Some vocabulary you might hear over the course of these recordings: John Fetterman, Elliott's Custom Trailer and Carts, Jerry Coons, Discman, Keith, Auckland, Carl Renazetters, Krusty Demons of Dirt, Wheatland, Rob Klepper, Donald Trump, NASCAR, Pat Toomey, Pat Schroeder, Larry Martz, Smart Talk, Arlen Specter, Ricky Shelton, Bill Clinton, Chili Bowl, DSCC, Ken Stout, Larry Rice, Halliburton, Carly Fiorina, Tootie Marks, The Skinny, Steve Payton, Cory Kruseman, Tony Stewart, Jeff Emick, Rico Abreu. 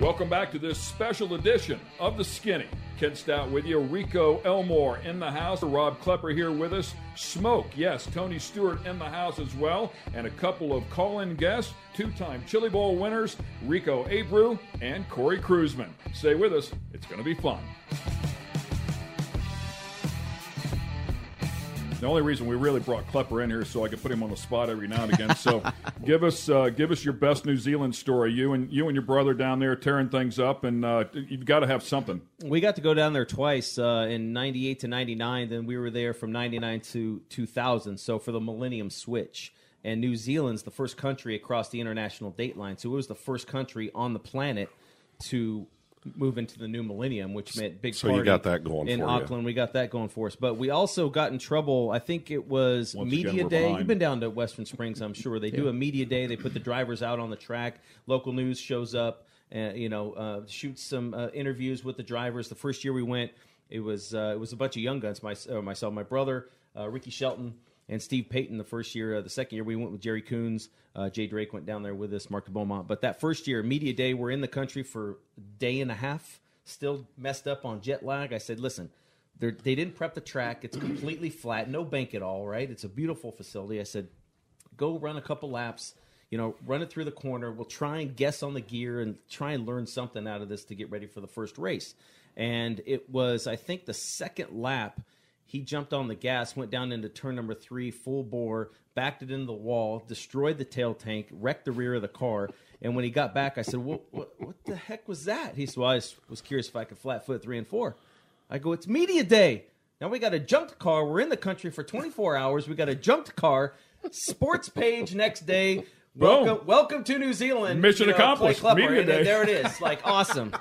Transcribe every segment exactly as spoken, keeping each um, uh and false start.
Welcome back to this special edition of The Skinny. Ken Stout with you, Rico Elmore in the house, Rob Klepper here with us, Smoke, yes, Tony Stewart in the house as well, and a couple of call-in guests, two-time Chili Bowl winners, Rico Abreu and Corey Cruzman. Stay with us, it's going to be fun. The only reason we really brought Klepper in here is so I could put him on the spot every now and again. So give us uh, give us your best New Zealand story. You and you and your brother down there tearing things up, and uh, you've got to have something. We got to go down there twice uh, in ninety-eight to ninety-nine. Then we were there from ninety-nine to two thousand. So for the Millennium Switch, and New Zealand's the first country across the international date line. So it was the first country on the planet to move into the new millennium, which meant big party. So you got that going in for Auckland. You. We got that going for us, but we also got in trouble. I think it was Once media again, day. Behind. You've been down to Western Springs, I'm sure. They yeah. do a media day. They put the drivers out on the track. Local news shows up, and you know, uh, shoots some uh, interviews with the drivers. The first year we went, it was uh, it was a bunch of young guns. My, uh, myself, my brother, uh, Ricky Shelton, and Steve Payton. The first year, uh, the second year we went with Jerry Coons. Uh, Jay Drake went down there with us, Mark Beaumont. But that first year, media day, we're in the country for a day and a half, still messed up on jet lag. I said, listen, they didn't prep the track. It's completely flat, no bank at all, right? It's a beautiful facility. I said, go run a couple laps, you know, run it through the corner. We'll try and guess on the gear and try and learn something out of this to get ready for the first race. And it was, I think, the second lap, he jumped on the gas, went down into turn number three, full bore, backed it into the wall, destroyed the tail tank, wrecked the rear of the car. And when he got back, I said, what, what, what the heck was that? He said, well, I was curious if I could flat foot three and four. I go, it's media day. Now we got a junked car. We're in the country for twenty-four hours. We got a junked car. Sports page next day. Welcome, Boom. welcome to New Zealand. Mission you know, accomplished. Media and, day. And there it is. Like, awesome.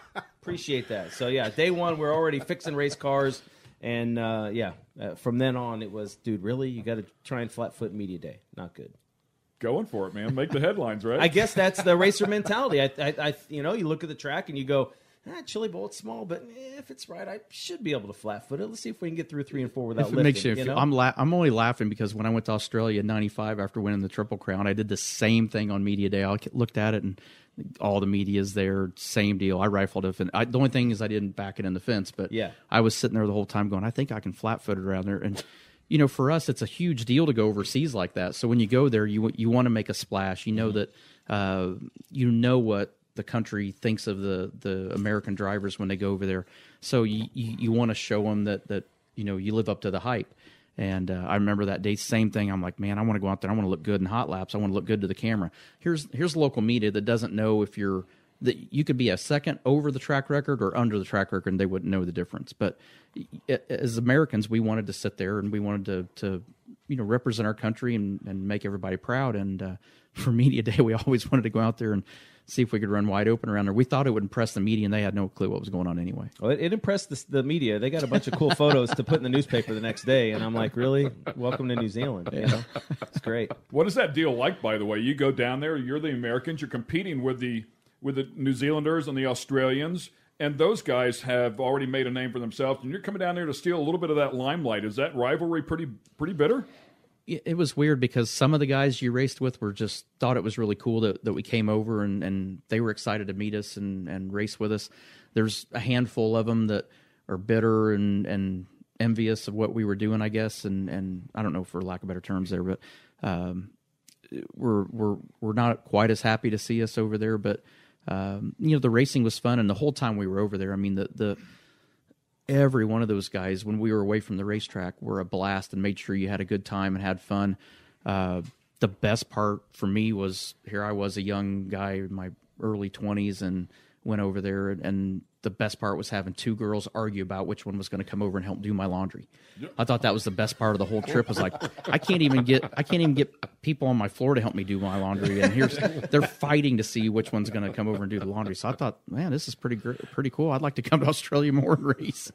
Appreciate that. So, yeah, day one, we're already fixing race cars. And, uh, yeah, uh, from then on, it was, dude, really? You got to try and flat-foot media day. Not good. Going for it, man. Make the headlines, right? I guess that's the racer mentality. I, I, I, you know, you look at the track and you go, ah, Chili Bowl, it's small, but eh, if it's right, I should be able to flat-foot it. Let's see if we can get through three and four without if it lifting. Makes you, you know? I'm, la- I'm only laughing because when I went to Australia in ninety-five after winning the Triple Crown, I did the same thing on media day. I looked at it and all the media's there, same deal. I rifled it. I, the only thing is I didn't back it in the fence, but yeah. I was sitting there the whole time going, I think I can flat-foot it around there. And, you know, for us, it's a huge deal to go overseas like that. So when you go there, you you want to make a splash. You know mm-hmm. that uh, you know what the country thinks of the, the American drivers when they go over there. So you, you, you want to show them that, that, you know, you live up to the hype. And uh, I remember that day, same thing. I'm like, man, I want to go out there. I want to look good in hot laps. I want to look good to the camera. Here's here's local media that doesn't know if you're that you could be a second over the track record or under the track record, and they wouldn't know the difference. But it, as Americans, we wanted to sit there and we wanted to, to you know, represent our country and, and make everybody proud. And uh, for media day, we always wanted to go out there and see if we could run wide open around there. We thought it would impress the media, and they had no clue what was going on anyway. Well, it, it impressed the, the media. They got a bunch of cool photos to put in the newspaper the next day, and I'm like, really? Welcome to New Zealand. You know? It's great. What is that deal like, by the way? You go down there, you're the Americans, you're competing with the with the New Zealanders and the Australians, and those guys have already made a name for themselves, and you're coming down there to steal a little bit of that limelight. Is that rivalry pretty pretty bitter? It was weird because some of the guys you raced with were just thought it was really cool that, that we came over and, and they were excited to meet us and, and race with us. There's a handful of them that are bitter and, and envious of what we were doing, I guess. And, and I don't know for lack of better terms there, but um, we're, we're, we're not quite as happy to see us over there. But, um, you know, the racing was fun. And the whole time we were over there, I mean, the, the, every one of those guys, when we were away from the racetrack, were a blast and made sure you had a good time and had fun. Uh, the best part for me was here I was a young guy in my early twenties and went over there. And, and the best part was having two girls argue about which one was going to come over and help do my laundry. I thought that was the best part of the whole trip. Was like, I can't even get I can't even get people on my floor to help me do my laundry, and here's they're fighting to see which one's going to come over and do the laundry. So I thought, man, this is pretty great, pretty cool. I'd like to come to Australia more and race.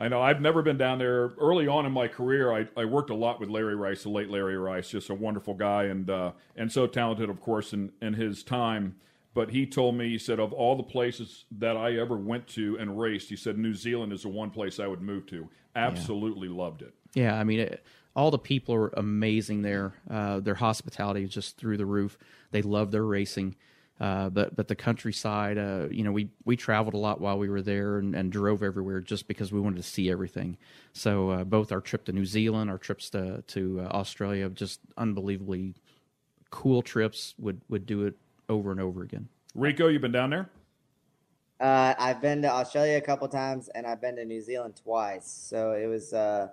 I know I've never been down there. Early on in my career, I, I worked a lot with Larry Rice, the late Larry Rice, just a wonderful guy and uh, and so talented, of course, in, in his time. But he told me, he said, of all the places that I ever went to and raced, he said, New Zealand is the one place I would move to. Absolutely yeah. loved it. Yeah, I mean, it, all the people are amazing there. Uh, their hospitality is just through the roof. They love their racing. Uh, but but the countryside, uh, you know, we, we traveled a lot while we were there and, and drove everywhere just because we wanted to see everything. So uh, both our trip to New Zealand, our trips to to uh, Australia, just unbelievably cool trips. Would would do it over and over again. Rico, you've been down there? Uh, I've been to Australia a couple times, and I've been to New Zealand twice. So it was uh,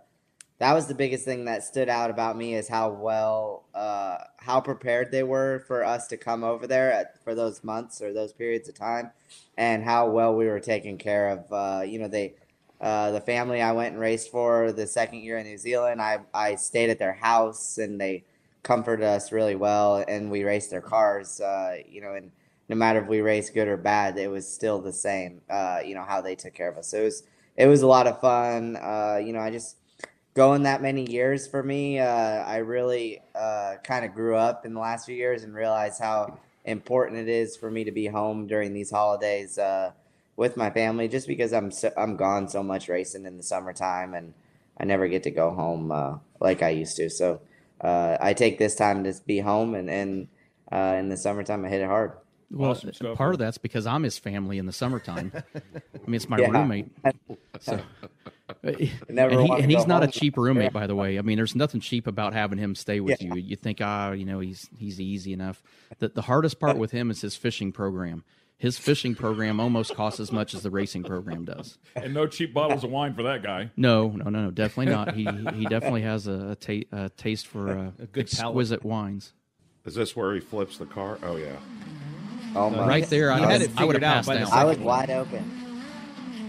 that was the biggest thing that stood out about me is how well uh, how prepared they were for us to come over there at, for those months or those periods of time, and how well we were taken care of. Uh, you know, they uh, the family I went and raced for the second year in New Zealand, I I stayed at their house, and they comforted us really well, and we raced their cars. Uh, you know, and no matter if we raced good or bad, it was still the same, uh, you know, how they took care of us. So it was, it was a lot of fun. Uh, you know, I just going that many years for me, uh, I really uh, kind of grew up in the last few years and realized how important it is for me to be home during these holidays uh, with my family, just because I'm so, I'm gone so much racing in the summertime, and I never get to go home uh, like I used to. So uh, I take this time to be home, and, and uh, in the summertime I hit it hard. Well, awesome part of that's because I'm his family in the summertime. I mean, it's my yeah. roommate. So, and, he, and he's not home. a cheap roommate, yeah. by the way. I mean, there's nothing cheap about having him stay with yeah. you. You think, ah, oh, you know, he's he's easy enough. The, the hardest part with him is his fishing program. His fishing program almost costs as much as the racing program does. And no cheap bottles of wine for that guy. No, no, no, no, definitely not. He he definitely has a, ta- a taste for uh, a exquisite palate. wines. Is this where he flips the car? Oh, yeah. Oh my. Right there, I, I, I would have passed down. I was wide open.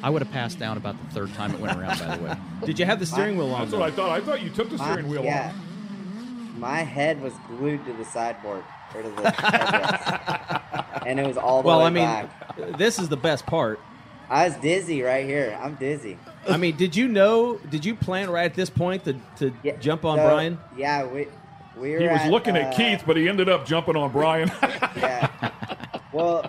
I would have passed down about the third time it went around, by the way. Did you have the steering wheel on? That's though? what I thought. I thought you took the my, steering wheel yeah. on. My head was glued to the sideboard. Or to the and it was all the well, way I mean, back. This is the best part. I was dizzy right here. I'm dizzy. I mean, did you know, did you plan right at this point to, to yeah, jump on so, Brian? Yeah. We, we were he was at, looking uh, at Keith, but he ended up jumping on Brian. yeah. Well,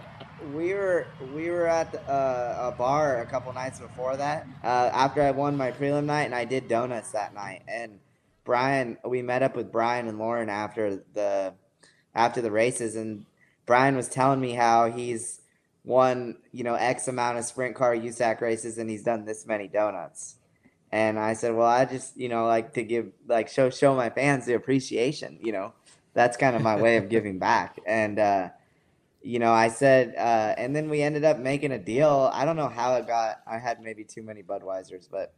we were we were at uh, a bar a couple nights before that. Uh, after I won my prelim night, and I did donuts that night. And Brian, we met up with Brian and Lauren after the after the races, and Brian was telling me how he's won, you know, X amount of sprint car U S A C races, and he's done this many donuts. And I said, well, I just, you know, like to give, like show show my fans the appreciation. You know, that's kind of my way of giving back. And uh, you know, I said, uh, and then we ended up making a deal. I don't know how it got, I had maybe too many Budweisers, but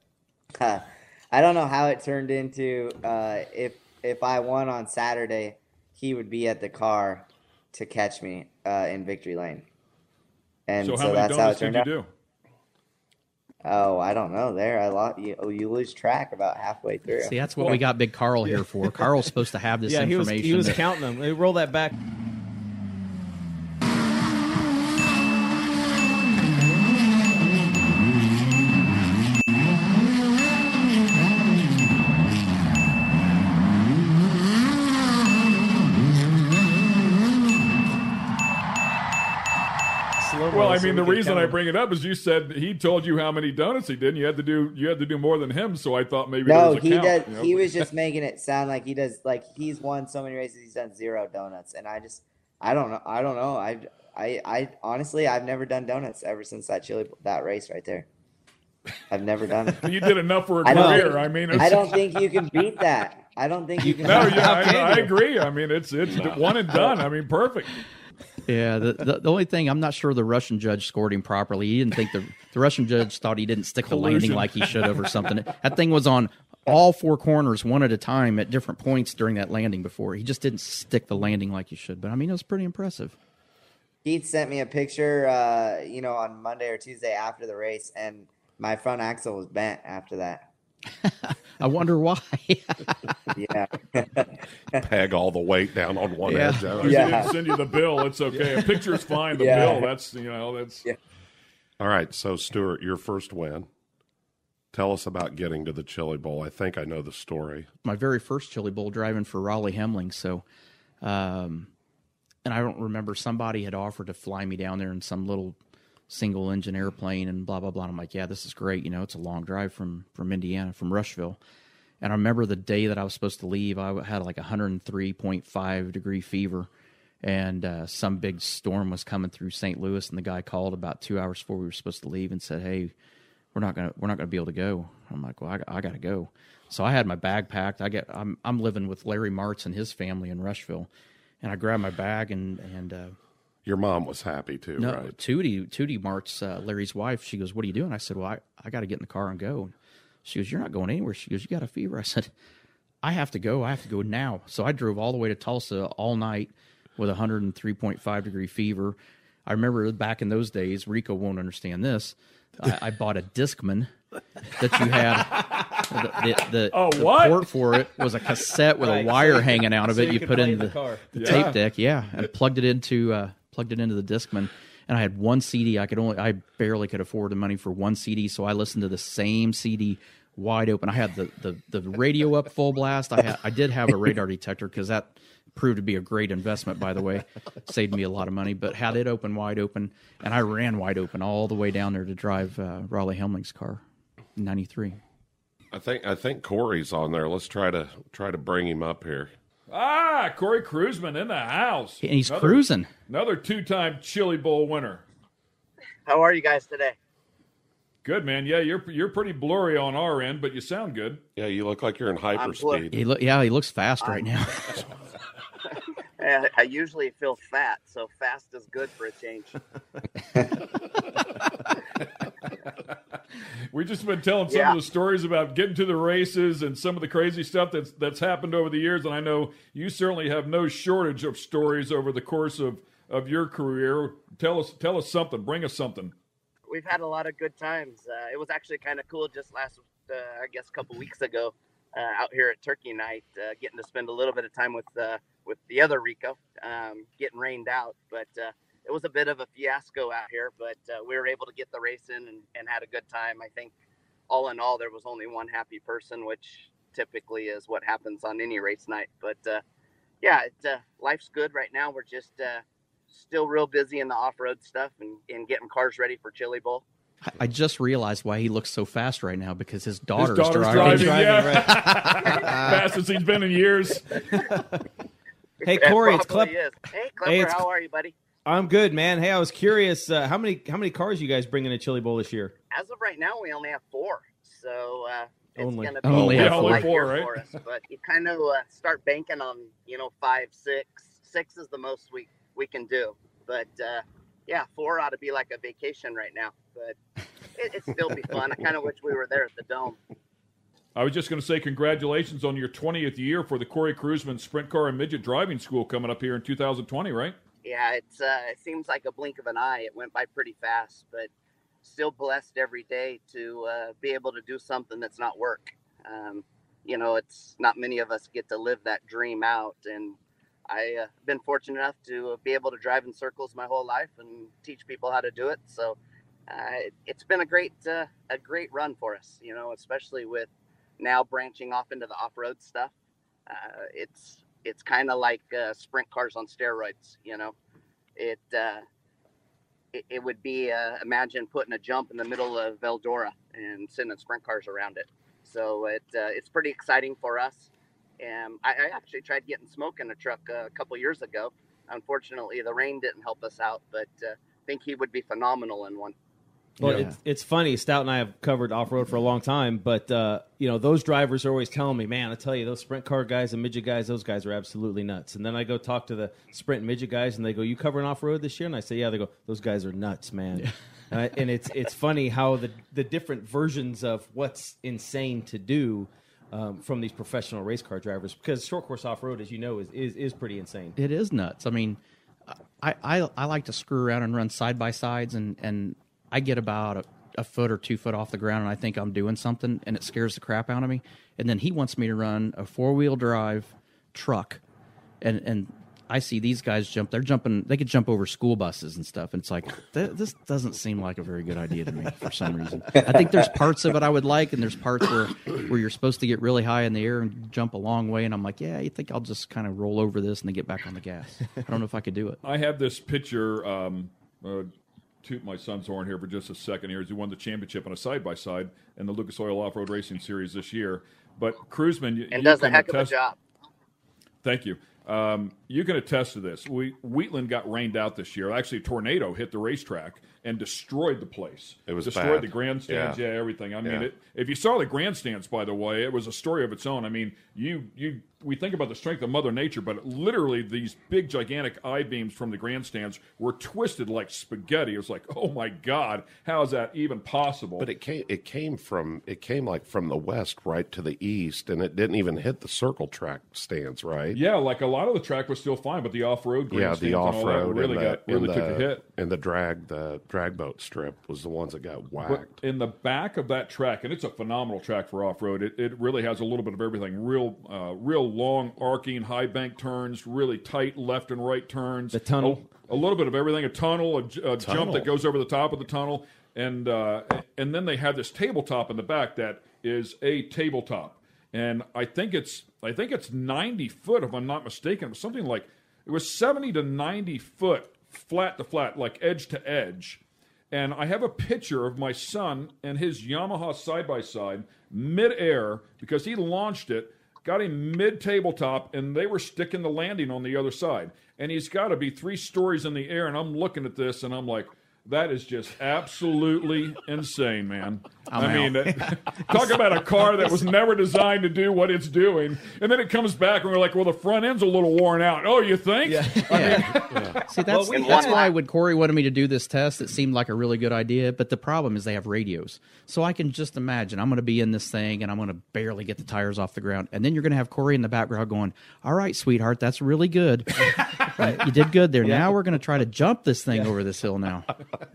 uh, I don't know how it turned into uh, if if I won on Saturday, he would be at the car to catch me uh, in Victory Lane. And so, so how that's how it turned out. You do? Oh, I don't know. There, I lost. You, you lose track about halfway through. See, that's what we got Big Carl here for. Carl's supposed to have this yeah, information. Yeah, he was, he was counting them. They roll that back. Well, I mean, the reason I bring it up is you said he told you how many donuts he did, and you had to do you had to do more than him. So I thought maybe no, there was a he count, does. You know? He was just making it sound like he does, like he's won so many races, he's done zero donuts, and I just I don't know, I don't know, I I I honestly I've never done donuts ever since that chili that race right there. I've never done it. You did enough for a I career. I mean, it's... I don't think you can beat that. I don't think you can. No, yeah, I, I agree. I mean, it's it's no. one and done. I mean, perfect. Yeah, the, the the only thing, I'm not sure the Russian judge scored him properly. He didn't think the the Russian judge thought he didn't stick the landing like he should have or something. That thing was on all four corners, one at a time, at different points during that landing before. He just didn't stick the landing like he should. But, I mean, it was pretty impressive. Keith sent me a picture, uh, you know, on Monday or Tuesday after the race, and my front axle was bent after that. I wonder why. yeah. Peg all the weight down on one yeah. edge. I yeah. didn't send you the bill. It's okay. Yeah. A picture's fine. The yeah. bill, that's, you know, that's. Yeah. All right. So, Stuart, your first win. Tell us about getting to the Chili Bowl. I think I know the story. My very first Chili Bowl driving for Raleigh Hemling. So, um, and I don't remember, somebody had offered to fly me down there in some little single engine airplane and blah, blah, blah. And I'm like, yeah, this is great. You know, it's a long drive from, from Indiana, from Rushville. And I remember the day that I was supposed to leave, I had like one oh three point five degree fever. And uh, some big storm was coming through Saint Louis, and the guy called about two hours before we were supposed to leave and said, "Hey, we're not gonna we're not gonna be able to go." I'm like, "Well, I, I gotta go." So I had my bag packed. I get I'm I'm living with Larry Martz and his family in Rushville, and I grabbed my bag and and. Uh, Your mom was happy too, no, right? Tootie Tootie Marks, uh, Larry's wife. She goes, "What are you doing?" I said, "Well, I I got to get in the car and go." She goes, "You're not going anywhere." She goes, "You got a fever." I said, "I have to go. I have to go now." So I drove all the way to Tulsa all night with a one oh three point five degree fever. I remember back in those days, Rico won't understand this. I, I bought a Discman that you had. The, the, the, oh, the what? port for it was a cassette with right. a wire hanging out of so it. You, you put in the, the, the yeah. tape deck, yeah, and plugged it into uh, plugged it into the Discman. And I had one C D. I could only, I barely could afford the money for one C D, so I listened to the same C D wide open. I had the the, the radio up full blast. I had, I did have a radar detector because that proved to be a great investment, by the way. Saved me a lot of money, but had it open wide open, and I ran wide open all the way down there to drive uh, Raleigh Hemling's car, ninety-three. I think I think Corey's on there. Let's try to try to bring him up here. Ah, Corey Cruiseman in the house, and he's another, cruising. Another two-time Chili Bowl winner. How are you guys today? Good, man. Yeah, you're you're pretty blurry on our end, but you sound good. Yeah, you look like you're in hyperspeed. He look, yeah, he looks fast I'm, right now. I usually feel fat, so fast is good for a change. We've just been telling some yeah. of the stories about getting to the races and some of the crazy stuff that's that's happened over the years, and I know you certainly have no shortage of stories over the course of, of your career. Tell us, tell us something. Bring us something. We've had a lot of good times. Uh, it was actually kind of cool just last, uh, I guess, a couple weeks ago uh, out here at Turkey Night, uh, getting to spend a little bit of time with uh, with the other Rico, um, getting rained out, but uh, it was a bit of a fiasco out here, but uh, we were able to get the race in and, and had a good time. I think all in all, there was only one happy person, which typically is what happens on any race night. But uh, yeah, it, uh, life's good right now. We're just uh, still real busy in the off-road stuff and, and getting cars ready for Chili Bowl. I just realized why he looks so fast right now, because his daughter his daughter's is driving. driving yeah. Fast as he's been in years. Hey, Corey, it it's Clep- is. Hey, Klepper, hey, it's... how are you, buddy? I'm good, man. Hey, I was curious, uh, how many how many cars you guys bringing to Chili Bowl this year? As of right now, we only have four, so uh, it's only. gonna be only a light four, year right? for us. But you kind of uh, start banking on you know five, six, six is the most we, we can do. But uh, yeah, four ought to be like a vacation right now. But it, it'd still be fun. I kind of wish we were there at the Dome. I was just going to say congratulations on your twentieth year for the Corey Cruiseman Sprint Car and Midget Driving School coming up here in two thousand twenty, right? Yeah, it's uh, it seems like a blink of an eye. It went by pretty fast, but still blessed every day to uh, be able to do something that's not work. Um, you know, it's not many of us get to live that dream out, and I've uh, been fortunate enough to be able to drive in circles my whole life and teach people how to do it. So uh, it's been a great uh, a great run for us. You know, especially with now branching off into the off-road stuff, uh, it's it's kind of like uh, sprint cars on steroids. You know, it uh, it, it would be uh, imagine putting a jump in the middle of Eldora and sending sprint cars around it. So it uh, it's pretty exciting for us. And I, I actually tried getting smoke in a truck uh, a couple years ago. Unfortunately, the rain didn't help us out, but uh, I think he would be phenomenal in one. Well, yeah. it's, it's funny. Stout and I have covered off-road for a long time, but, uh, you know, those drivers are always telling me, man, I tell you, those sprint car guys and midget guys, those guys are absolutely nuts. And then I go talk to the sprint and midget guys, and they go, you covering off-road this year? And I say, yeah. They go, those guys are nuts, man. Yeah. uh, and it's it's funny how the, the different versions of what's insane to do um, from these professional race car drivers, because short course off-road, as you know, is, is, is pretty insane. It is nuts. I mean, I, I, I like to screw around and run side-by-sides and, and – I get about a, a foot or two foot off the ground, and I think I'm doing something, and it scares the crap out of me. And then he wants me to run a four-wheel drive truck, and, and I see these guys jump. They're jumping. They could jump over school buses and stuff, and it's like, th- this doesn't seem like a very good idea to me for some reason. I think there's parts of it I would like, and there's parts where, where you're supposed to get really high in the air and jump a long way, and I'm like, yeah, you think I'll just kind of roll over this and then get back on the gas. I don't know if I could do it. I have this picture um, – uh, toot my son's horn here for just a second here, as he won the championship on a side-by-side in the Lucas Oil Off-Road Racing Series this year. But Cruiseman, you, and does you can a heck attest- of a job. Thank you. Um, you can attest to this. We Wheatland got rained out this year. Actually, a tornado hit the racetrack and destroyed the place. It was destroyed bad. The grandstands, yeah, yeah everything. I mean, yeah. it, if you saw the grandstands, by the way, it was a story of its own. I mean, you you we think about the strength of Mother Nature, but it, literally these big, gigantic I-beams from the grandstands were twisted like spaghetti. It was like, oh my God, how is that even possible? But it came it came from it came like from the west right to the east, and it didn't even hit the circle track stands, right? Yeah, like a lot of the track was still fine, but the off-road green yeah, the off-road really the, got really the, took a hit. And the drag, the drag boat strip was the ones that got whacked. But in the back of that track, and it's a phenomenal track for off-road. It, it really has a little bit of everything. Real, uh, real long arcing, high bank turns, really tight left and right turns. The tunnel, a, a little bit of everything. A tunnel, a, a tunnel. jump that goes over the top of the tunnel, and uh, and then they have this tabletop in the back that is a tabletop. And I think it's I think it's ninety foot, if I'm not mistaken. It was something like it was seventy to ninety foot, flat to flat, like edge to edge. And I have a picture of my son and his Yamaha side by side, midair, because he launched it, got him mid tabletop, and they were sticking the landing on the other side. And he's got to be three stories in the air. And I'm looking at this, and I'm like, that is just absolutely insane, man. I'm I mean, that, talk about a car that was never designed to do what it's doing. And then it comes back, and we're like, well, the front end's a little worn out. Oh, you think? Yeah. I yeah. mean, yeah. See, that's, well, we that's why when Corey wanted me to do this test, it seemed like a really good idea. But the problem is they have radios. So I can just imagine I'm going to be in this thing, and I'm going to barely get the tires off the ground. And then you're going to have Corey in the background going, all right, sweetheart, that's really good. Right, you did good there. Yeah. Now we're going to try to jump this thing yeah. over this hill now.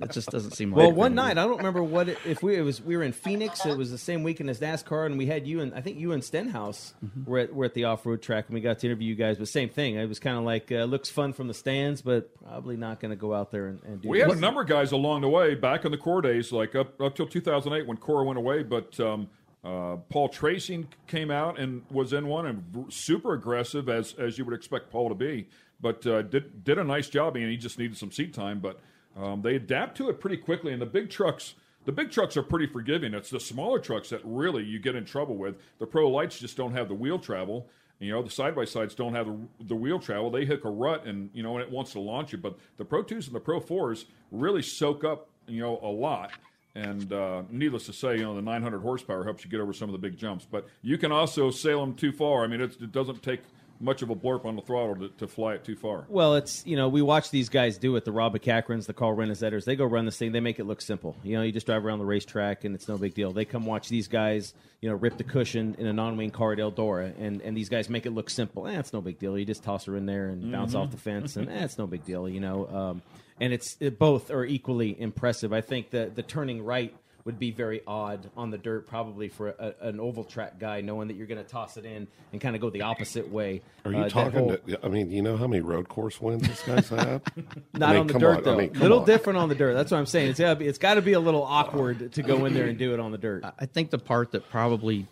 It just doesn't seem like well, one night, I don't remember what it, if we it was we were in Phoenix. It was the same weekend as NASCAR, and we had you and I think you and Stenhouse mm-hmm. were at were at the off-road track, and we got to interview you guys. But same thing. It was kind of like uh, looks fun from the stands, but probably not going to go out there and, and do. We this. had a number of guys along the way back in the core days, like up up till two thousand eight when Cora went away, but. Um, Uh, Paul Tracy came out and was in one and super aggressive as as you would expect Paul to be, but uh, did did a nice job, and he just needed some seat time. But um, they adapt to it pretty quickly, and the big trucks the big trucks are pretty forgiving. It's the smaller trucks that really you get in trouble with. The pro lights just don't have the wheel travel. You know, the side-by-sides don't have the, the wheel travel. They hook a rut, and you know, and it wants to launch you. But the Pro twos and the Pro fours really soak up, you know, a lot. And uh, needless to say, you know, the nine hundred horsepower helps you get over some of the big jumps. But you can also sail them too far. I mean, it's, it doesn't take much of a blurp on the throttle to, to fly it too far. Well, it's, you know, we watch these guys do it, the Rob McCackrens, the Carl Renazetters. They go run this thing. They make it look simple. You know, you just drive around the racetrack, and it's no big deal. They come watch these guys, you know, rip the cushion in a non-wing car at Eldora, and, and these guys make it look simple. Eh, it's no big deal. You just toss her in there and mm-hmm. bounce off the fence, and eh, it's no big deal, you know. Um, And it's it, both are equally impressive. I think the, the turning right would be very odd on the dirt, probably for a, an oval track guy, knowing that you're going to toss it in and kind of go the opposite way. Are you uh, talking whole, to, I mean, you know how many road course wins this guy's had? Not I mean, on the dirt, on, though. A I mean, little on. different on the dirt. That's what I'm saying. It's got it's got to be a little awkward to go in there and do it on the dirt. I think the part that probably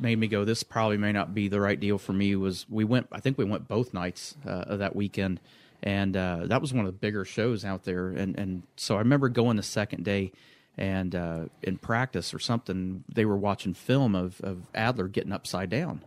made me go, this probably may not be the right deal for me, was we went, I think we went both nights uh, of that weekend. And uh, that was one of the bigger shows out there. And, and so I remember going the second day and uh, in practice or something, they were watching film of, of Adler getting upside down.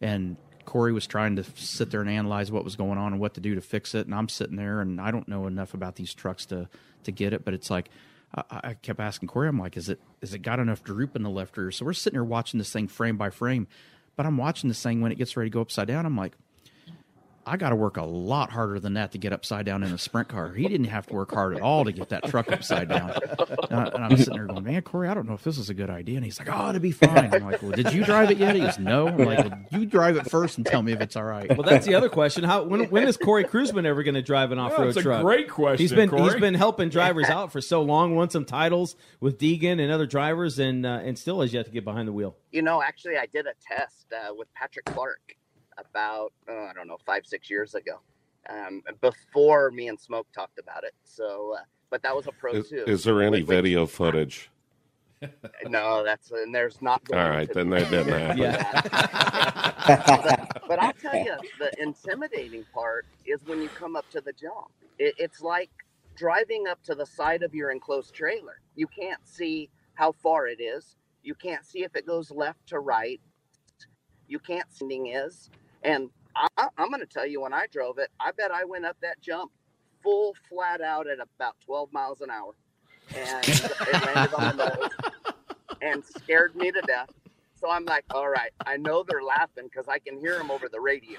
And Corey was trying to sit there and analyze what was going on and what to do to fix it. And I'm sitting there, and I don't know enough about these trucks to, to get it. But it's like I, I kept asking Corey, I'm like, is it is it got enough droop in the left rear? So we're sitting here watching this thing frame by frame. But I'm watching this thing when it gets ready to go upside down. I'm like, I got to work a lot harder than that to get upside down in a sprint car. He didn't have to work hard at all to get that truck upside down. And I, and I was sitting there going, man, Corey, I don't know if this is a good idea. And he's like, oh, it'll be fine. I'm like, well, did you drive it yet? He goes, no. I'm like, well, you drive it first and tell me if it's all right. Well, that's the other question. How when when is Corey Cruzman ever going to drive an off-road yeah, that's truck? That's a great question, he's been Corey. He's been helping drivers out for so long, won some titles with Deegan and other drivers, and, uh, and still has yet to get behind the wheel. You know, actually, I did a test uh, with Patrick Clark about, oh, I don't know, five, six years ago, um, before me and Smoke talked about it. So, uh, but that was a pro is, too. Is there any wait, video wait. footage? No, that's, and there's not. Going All right, to then that didn't happen. Yeah. but, but I'll tell you, the intimidating part is when you come up to the jump. It, it's like driving up to the side of your enclosed trailer. You can't see how far it is. You can't see if it goes left to right. You can't see what it is. And I, I'm going to tell you, when I drove it, I bet I went up that jump full flat out at about twelve miles an hour. And it landed on the nose and scared me to death. So I'm like, all right, I know they're laughing because I can hear them over the radio.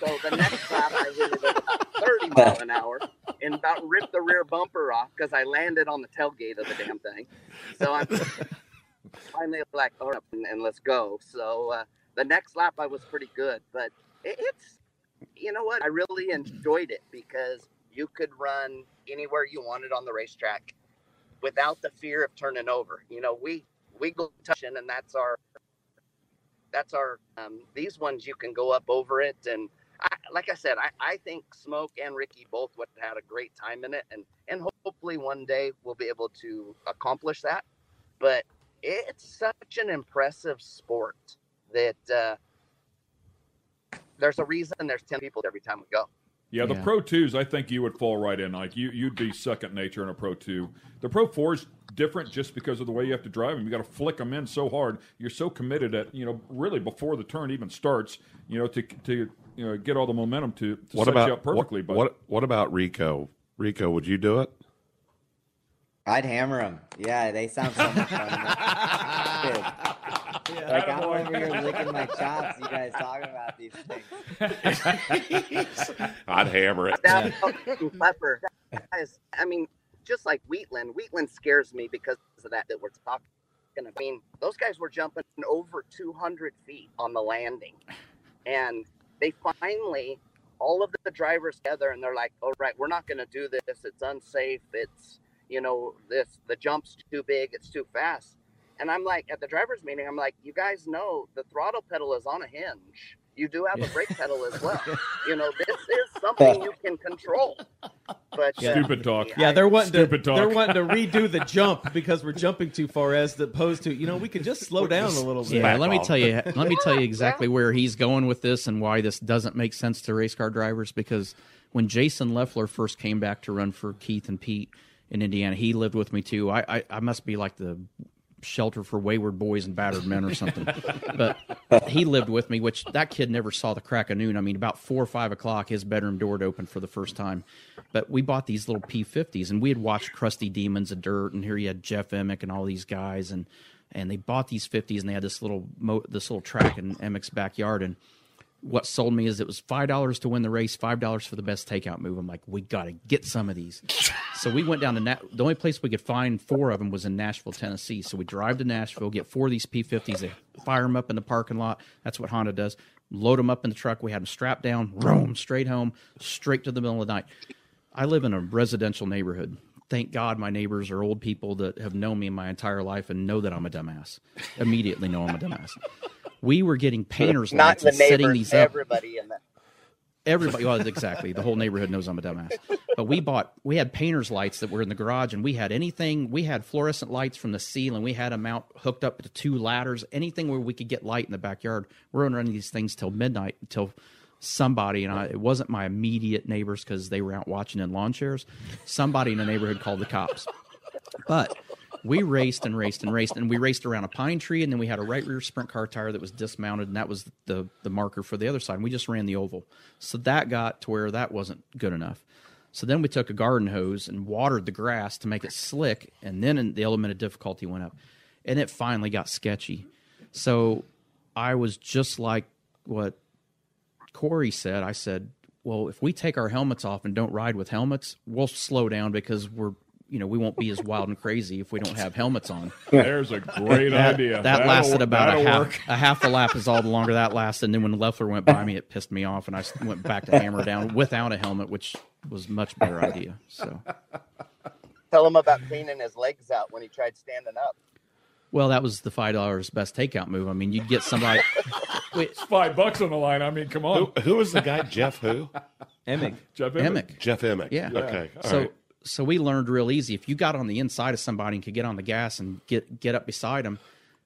So the next time I hit it at about thirty miles an hour and about ripped the rear bumper off because I landed on the tailgate of the damn thing. So I'm finally like, all right, and, and let's go. So uh, the next lap I was pretty good. But it, it's, you know what? I really enjoyed it because you could run anywhere you wanted on the racetrack without the fear of turning over. You know, we, we go touching, and that's our That's our, um, these ones you can go up over it. And I, like I said, I, I think Smoke and Ricky both would have had a great time in it. And, and hopefully one day we'll be able to accomplish that. But it's such an impressive sport that uh, there's a reason there's ten people every time we go. Yeah, the yeah. Pro twos, I think you would fall right in. Like, you, you'd be second nature in a Pro two. The Pro four is different just because of the way you have to drive them. You got to flick them in so hard. You're so committed at, you know, really before the turn even starts, you know, to to you know get all the momentum to, to what set about, you up perfectly. What, what what about Rico? Rico, would you do it? I'd hammer them. Yeah, they sound so much fun. Yeah, like, I'm over here licking my chops, you guys talking about these things. I'd hammer it. That, Pepper, guys, I mean, just like Wheatland, Wheatland scares me because of that that we're talking about. I mean, those guys were jumping over two hundred feet on the landing. And they finally, all of the drivers together, and they're like, all right, we're not going to do this. It's unsafe. It's, you know, this the jump's too big. It's too fast. And I'm like, at the driver's meeting, I'm like, you guys know the throttle pedal is on a hinge. You do have a brake pedal as well. You know, this is something you can control. But Stupid uh, talk. Yeah, they're wanting, Stupid to, talk. they're wanting to redo the jump because we're jumping too far as opposed to, you know, we could just slow down a little bit. Yeah, let me tell you, let me yeah, tell you exactly yeah. where he's going with this and why this doesn't make sense to race car drivers. Because when Jason Leffler first came back to run for Keith and Pete in Indiana, he lived with me too. I, I, I must be like the shelter for wayward boys and battered men or something. But he lived with me, which that kid never saw the crack of noon. I mean, about four or five o'clock, his bedroom door had opened for the first time. But we bought these little P fifties, and we had watched Krusty Demons of Dirt, and here you had Jeff Emick and all these guys, and and they bought these fifties, and they had this little mo- this little track in Emick's backyard. And what sold me is it was five dollars to win the race, five dollars for the best takeout move. I'm like, we got to get some of these. So we went down to Na- – the only place we could find four of them was in Nashville, Tennessee. So we drive to Nashville, get four of these P fifties. They fire them up in the parking lot. That's what Honda does. Load them up in the truck. We had them strapped down, roam, straight home, straight to the middle of the night. I live in a residential neighborhood. Thank God my neighbors are old people that have known me my entire life and know that I'm a dumbass. Immediately know I'm a dumbass. We were getting painters' lights and setting these up. Everybody in that. Everybody, well, exactly. The whole neighborhood knows I'm a dumbass. But we bought, we had painters' lights that were in the garage, and we had anything. We had fluorescent lights from the ceiling. We had them out hooked up to two ladders. Anything where we could get light in the backyard. We're on running these things till midnight, till somebody, and I, it wasn't my immediate neighbors because they were out watching in lawn chairs. Somebody in the neighborhood called the cops. But we raced and raced and raced, and we raced around a pine tree, and then we had a right rear sprint car tire that was dismounted, and that was the the marker for the other side. And we just ran the oval. So that got to where that wasn't good enough. So then we took a garden hose and watered the grass to make it slick, and then the element of difficulty went up. And it finally got sketchy. So I was just like what Corey said. I said, well, if we take our helmets off and don't ride with helmets, we'll slow down because we're you know, we won't be as wild and crazy if we don't have helmets on. There's a great that, idea. That that'll, lasted about a half, a half a lap is all the longer that lasted. And then when Leffler went by me, it pissed me off, and I went back to hammer down without a helmet, which was a much better idea. So, tell him about cleaning his legs out when he tried standing up. Well, that was the five dollars best takeout move. I mean, you'd get somebody. It's five bucks on the line. I mean, come on. Who, who was the guy? Jeff who? Emick. Jeff Emick. Emick. Jeff Emick. Yeah. Okay. All so, right. So we learned real easy. If you got on the inside of somebody and could get on the gas and get, get up beside them,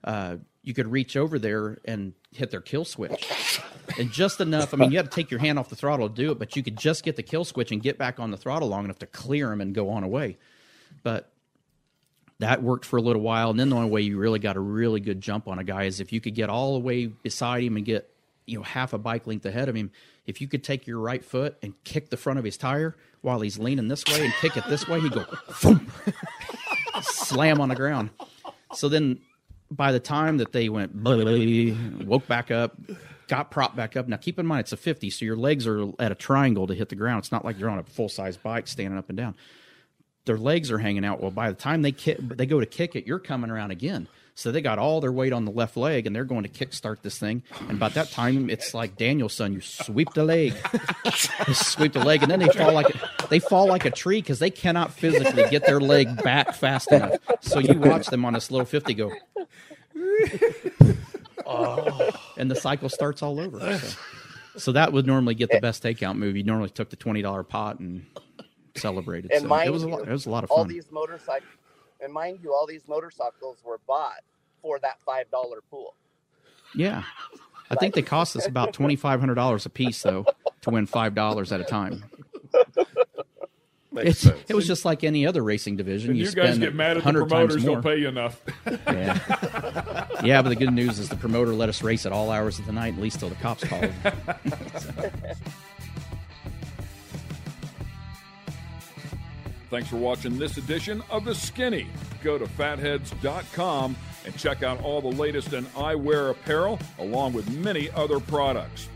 uh, you could reach over there and hit their kill switch. And just enough, I mean, you had to take your hand off the throttle to do it, but you could just get the kill switch and get back on the throttle long enough to clear them and go on away. But that worked for a little while. And then the only way you really got a really good jump on a guy is if you could get all the way beside him and get you know, half a bike length ahead of him, if you could take your right foot and kick the front of his tire while he's leaning this way and kick it this way, he'd go, boom, slam on the ground. So then by the time that they went, woke back up, got propped back up. Now, keep in mind, it's a fifty, so your legs are at a triangle to hit the ground. It's not like you're on a full-size bike standing up and down. Their legs are hanging out. Well, by the time they kick, they go to kick it, you're coming around again. So they got all their weight on the left leg, and they're going to kickstart this thing. And by that time, it's like Danielson. You sweep the leg, you sweep the leg, and then they fall like a, they fall like a tree because they cannot physically get their leg back fast enough. So you watch them on a slow fifty go, oh, and the cycle starts all over. So, so that would normally get the best takeout move. You normally took the twenty dollar pot and celebrated. And so mind it was a lot. It was a lot of fun. All these motorcycles. And mind you, all these motorcycles were bought for that five dollar pool. Yeah. I think they cost us about twenty-five hundred dollars a piece, though, to win five dollars at a time. Makes sense. It was just like any other racing division. And you, you guys get mad at the promoters don't pay you enough. Yeah. Yeah, but the good news is the promoter let us race at all hours of the night, at least till the cops called. So. Thanks for watching this edition of The Skinny. Go to fatheads dot com and check out all the latest in eyewear apparel, along with many other products.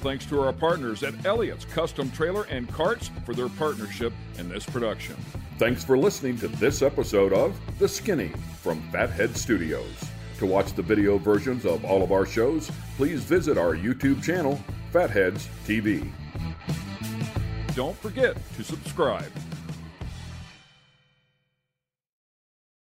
Thanks to our partners at Elliott's Custom Trailer and Carts for their partnership in this production. Thanks for listening to this episode of The Skinny from Fathead Studios. To watch the video versions of all of our shows, please visit our YouTube channel, Fatheads T V. Don't forget to subscribe.